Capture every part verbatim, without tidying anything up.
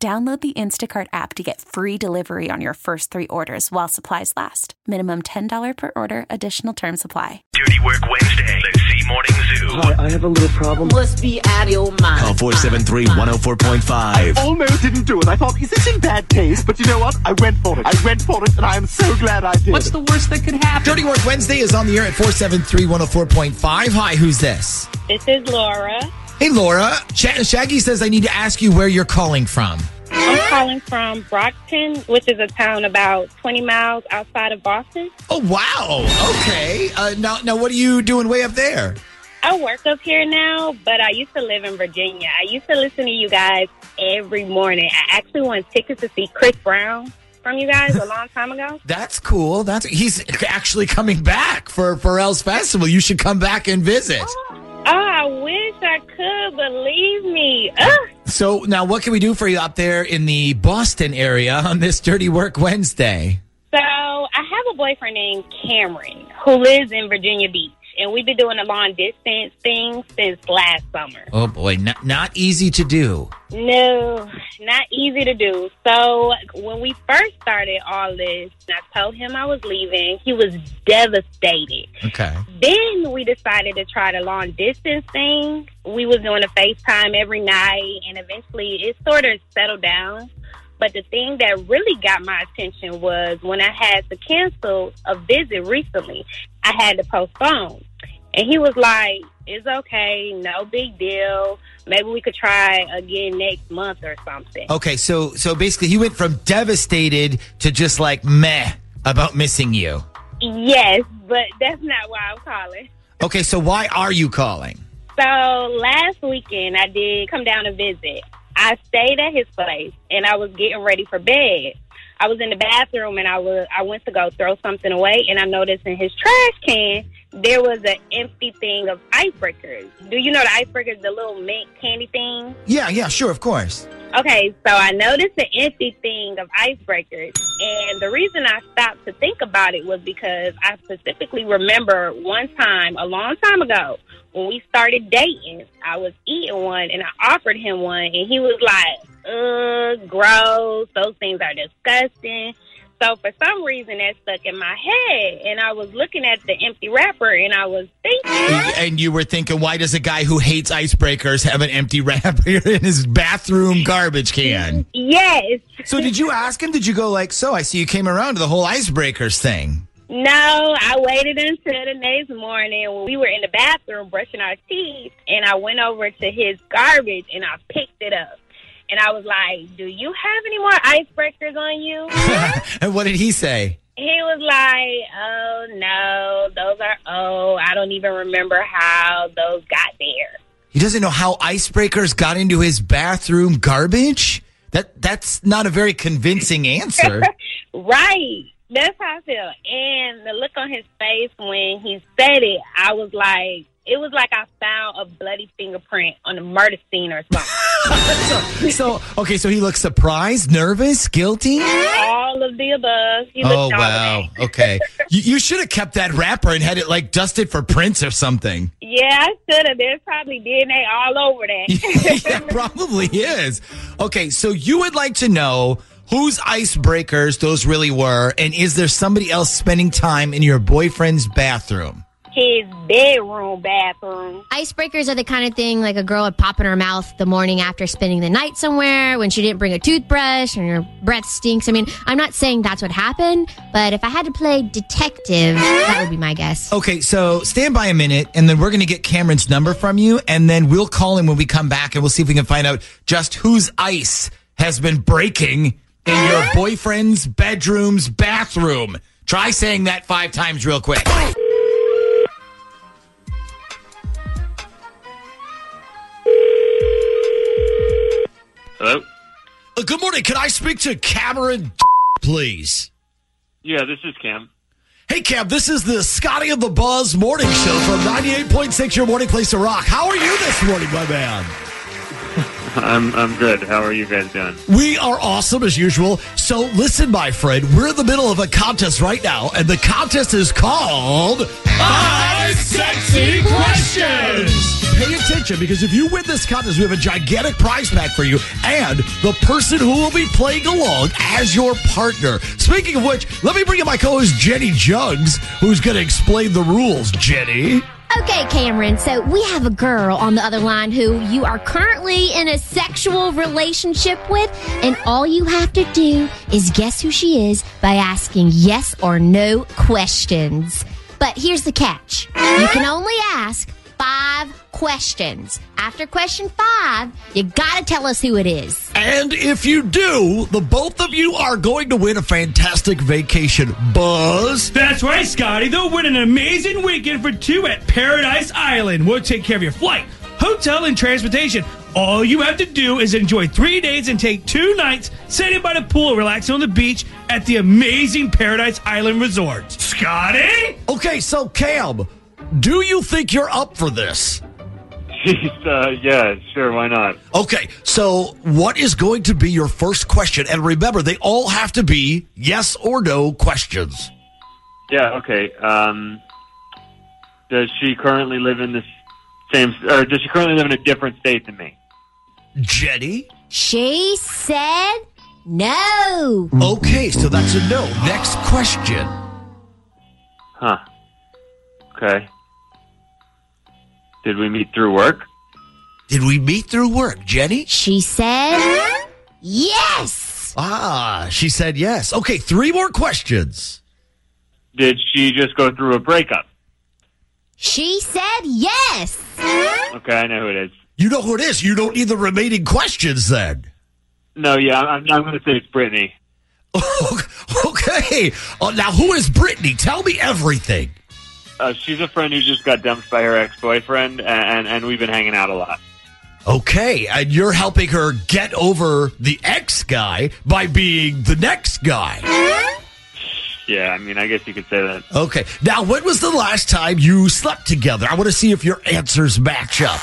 Download the Instacart app to get free delivery on your first three orders while supplies last. Minimum ten dollars per order. Additional terms apply. Dirty Work Wednesday. Let's see Morning Zoo. Hi, I have a little problem. Must be out of your mind. Call four seven three, one oh four point five. I almost didn't do it. I thought, is this in bad taste? But you know what? I went for it. I went for it, and I am so glad I did. What's the worst that could happen? Dirty Work Wednesday is on the air at four seven three, one oh four point five. Hi, who's this? This is Laura. Hey, Laura. Ch- Shaggy says I need to ask you where you're calling from. I'm calling from Brockton, which is a town about twenty miles outside of Boston. Oh, wow. Okay. Uh, now, now, what are you doing way up there? I work up here now, but I used to live in Virginia. I used to listen to you guys every morning. I actually won tickets to see Chris Brown from you guys a long time ago. That's cool. That's He's actually coming back for Pharrell's Festival. You should come back and visit. Oh. Oh, I wish I could. Believe me. Ugh. So now what can we do for you up there in the Boston area on this Dirty Work Wednesday? So I have a boyfriend named Cameron who lives in Virginia Beach, and we've been doing a long distance thing since last summer. Oh, boy. Not, not easy to do. No, not easy to do. So when we first started all this, I told him I was leaving. He was devastated. Okay. Then we decided to try the long distance thing. We was doing a FaceTime every night, and eventually it sort of settled down. But the thing that really got my attention was when I had to cancel a visit recently, I had to postpone. And he was like, it's okay, no big deal. Maybe we could try again next month or something. Okay, so so basically he went from devastated to just like meh about missing you. Yes, but that's not why I'm calling. Okay, so why are you calling? So last weekend I did come down to visit. I stayed at his place, and I was getting ready for bed. I was in the bathroom, and I was I went to go throw something away, and I noticed in his trash can there was an empty thing of icebreakers. Do you know the icebreakers, the little mint candy thing? Yeah, yeah, sure, of course. Okay, so I noticed the empty thing of icebreakers, and the reason I stopped to think about it was because I specifically remember one time, a long time ago, when we started dating, I was eating one, and I offered him one, and he was like, ugh, gross, those things are disgusting. So for some reason, that stuck in my head, and I was looking at the empty wrapper, and I was thinking. And you were thinking, why does a guy who hates icebreakers have an empty wrapper in his bathroom garbage can? Yes. So did you ask him? Did you go like, so I see you came around to the whole icebreakers thing? No, I waited until the next morning when we were in the bathroom brushing our teeth, and I went over to his garbage, and I picked it up. And I was like, do you have any more icebreakers on you? And what did he say? He was like, oh, no, those are old. I don't even remember how those got there. He doesn't know how icebreakers got into his bathroom garbage? That That's not a very convincing answer. Right. That's how I feel. And the look on his face when he said it, I was like, it was like I found a bloody fingerprint on a murder scene or something. so, so, okay, so he looked surprised, nervous, guilty? All of the above. He oh, wow. Okay. you, you should have kept that wrapper and had it, like, dusted for prints or something. Yeah, I should have. There's probably D N A all over that. Yeah, probably is. Okay, so you would like to know whose icebreakers those really were, and is there somebody else spending time in your boyfriend's bathroom? His bedroom bathroom. Icebreakers are the kind of thing like a girl would pop in her mouth the morning after spending the night somewhere when she didn't bring a toothbrush and her breath stinks. I mean, I'm not saying that's what happened, but if I had to play detective, that would be my guess. Okay, so stand by a minute, and then we're going to get Cameron's number from you, and then we'll call him when we come back, and we'll see if we can find out just whose ice has been breaking in your boyfriend's bedroom's bathroom. Try saying that five times real quick. Hello? Good morning. Can I speak to Cameron, please? Yeah, this is Cam. Hey, Cam. This is the Scotty and the Buzz morning show from ninety-eight point six, your morning place to rock. How are you this morning, my man? I'm I'm good. How are you guys doing? We are awesome as usual. So listen, my friend, we're in the middle of a contest right now, and the contest is called Five Sexy Questions. Pay attention, because if you win this contest, we have a gigantic prize pack for you and the person who will be playing along as your partner. Speaking of which, let me bring in my co-host Jenny Juggs, who's going to explain the rules. Jenny. Okay, Cameron, so we have a girl on the other line who you are currently in a sexual relationship with, and all you have to do is guess who she is by asking yes or no questions. But here's the catch. You can only ask five questions. After question five, you gotta tell us who it is. And if you do, the both of you are going to win a fantastic vacation. Buzz? That's right, Scotty. They'll win an amazing weekend for two at Paradise Island. We'll take care of your flight, hotel, and transportation. All you have to do is enjoy three days and take two nights sitting by the pool, relaxing on the beach at the amazing Paradise Island Resort. Scotty? Okay, so Cam, do you think you're up for this? Uh, yeah, sure, why not? Okay, so what is going to be your first question? And remember, they all have to be yes or no questions. Yeah, okay. Um, does she currently live in the same, or does she currently live in a different state than me? Jenny? She said no. Okay, so that's a no. Next question. Huh. Okay. Did we meet through work? Did we meet through work, Jenny? She said yes. Ah, she said yes. Okay, three more questions. Did she just go through a breakup? She said yes. Okay, I know who it is. You know who it is. You don't need the remaining questions then. No, yeah, I'm, I'm going to say it's Brittany. Okay. Uh, now, who is Brittany? Tell me everything. Uh, she's a friend who just got dumped by her ex-boyfriend, and, and, and we've been hanging out a lot. Okay, and you're helping her get over the ex-guy by being the next guy. Yeah, I mean, I guess you could say that. Okay, now when was the last time you slept together? I want to see if your answers match up.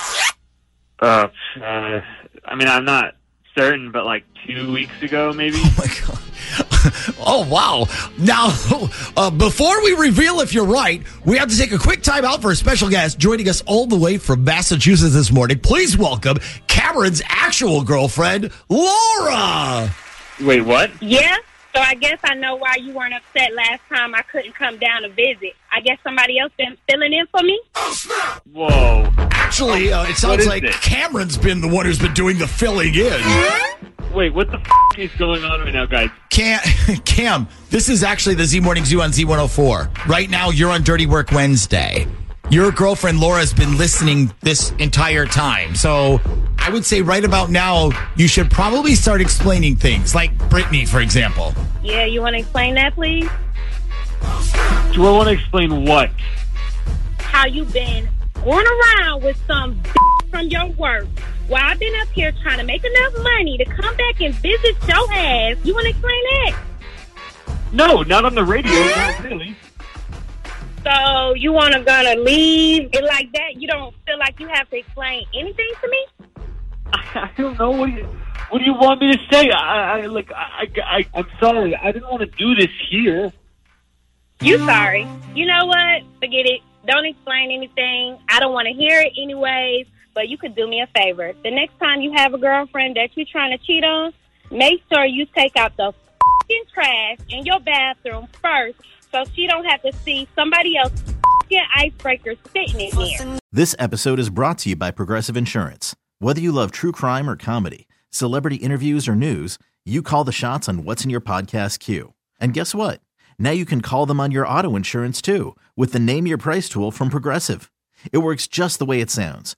Uh, uh I mean, I'm not certain, but like two weeks ago, maybe? Oh, my God. Oh, wow. Now, uh, before we reveal if you're right, we have to take a quick time out for a special guest joining us all the way from Massachusetts this morning. Please welcome Cameron's actual girlfriend, Laura. Wait, what? Yeah, so I guess I know why you weren't upset last time I couldn't come down to visit. I guess somebody else been filling in for me? Oh, snap! Whoa. Actually, uh, it sounds like this? Cameron's been the one who's been doing the filling in. Mm-hmm. Wait, what the f*** is going on right now, guys? Cam, Cam, this is actually the Z Morning Zoo on Z one oh four. Right now, you're on Dirty Work Wednesday. Your girlfriend, Laura, has been listening this entire time. So I would say right about now, you should probably start explaining things, like Brittany, for example. Yeah, you want to explain that, please? Do I want to explain what? How you been going around with some b- from your work. Well, I've been up here trying to make enough money to come back and visit your ass. You want to explain that? No, not on the radio. Not really. So you want to gonna leave it like that? You don't feel like you have to explain anything to me? I, I don't know. What do you, what do you want me to say? I, I like I, I I'm sorry. I didn't want to do this here. You sorry? You know what? Forget it. Don't explain anything. I don't want to hear it anyways. But you could do me a favor. The next time you have a girlfriend that you're trying to cheat on, make sure you take out the f***ing trash in your bathroom first so she don't have to see somebody else's f***ing icebreaker sitting in here. This episode is brought to you by Progressive Insurance. Whether you love true crime or comedy, celebrity interviews or news, you call the shots on what's in your podcast queue. And guess what? Now you can call them on your auto insurance too with the Name Your Price tool from Progressive. It works just the way it sounds.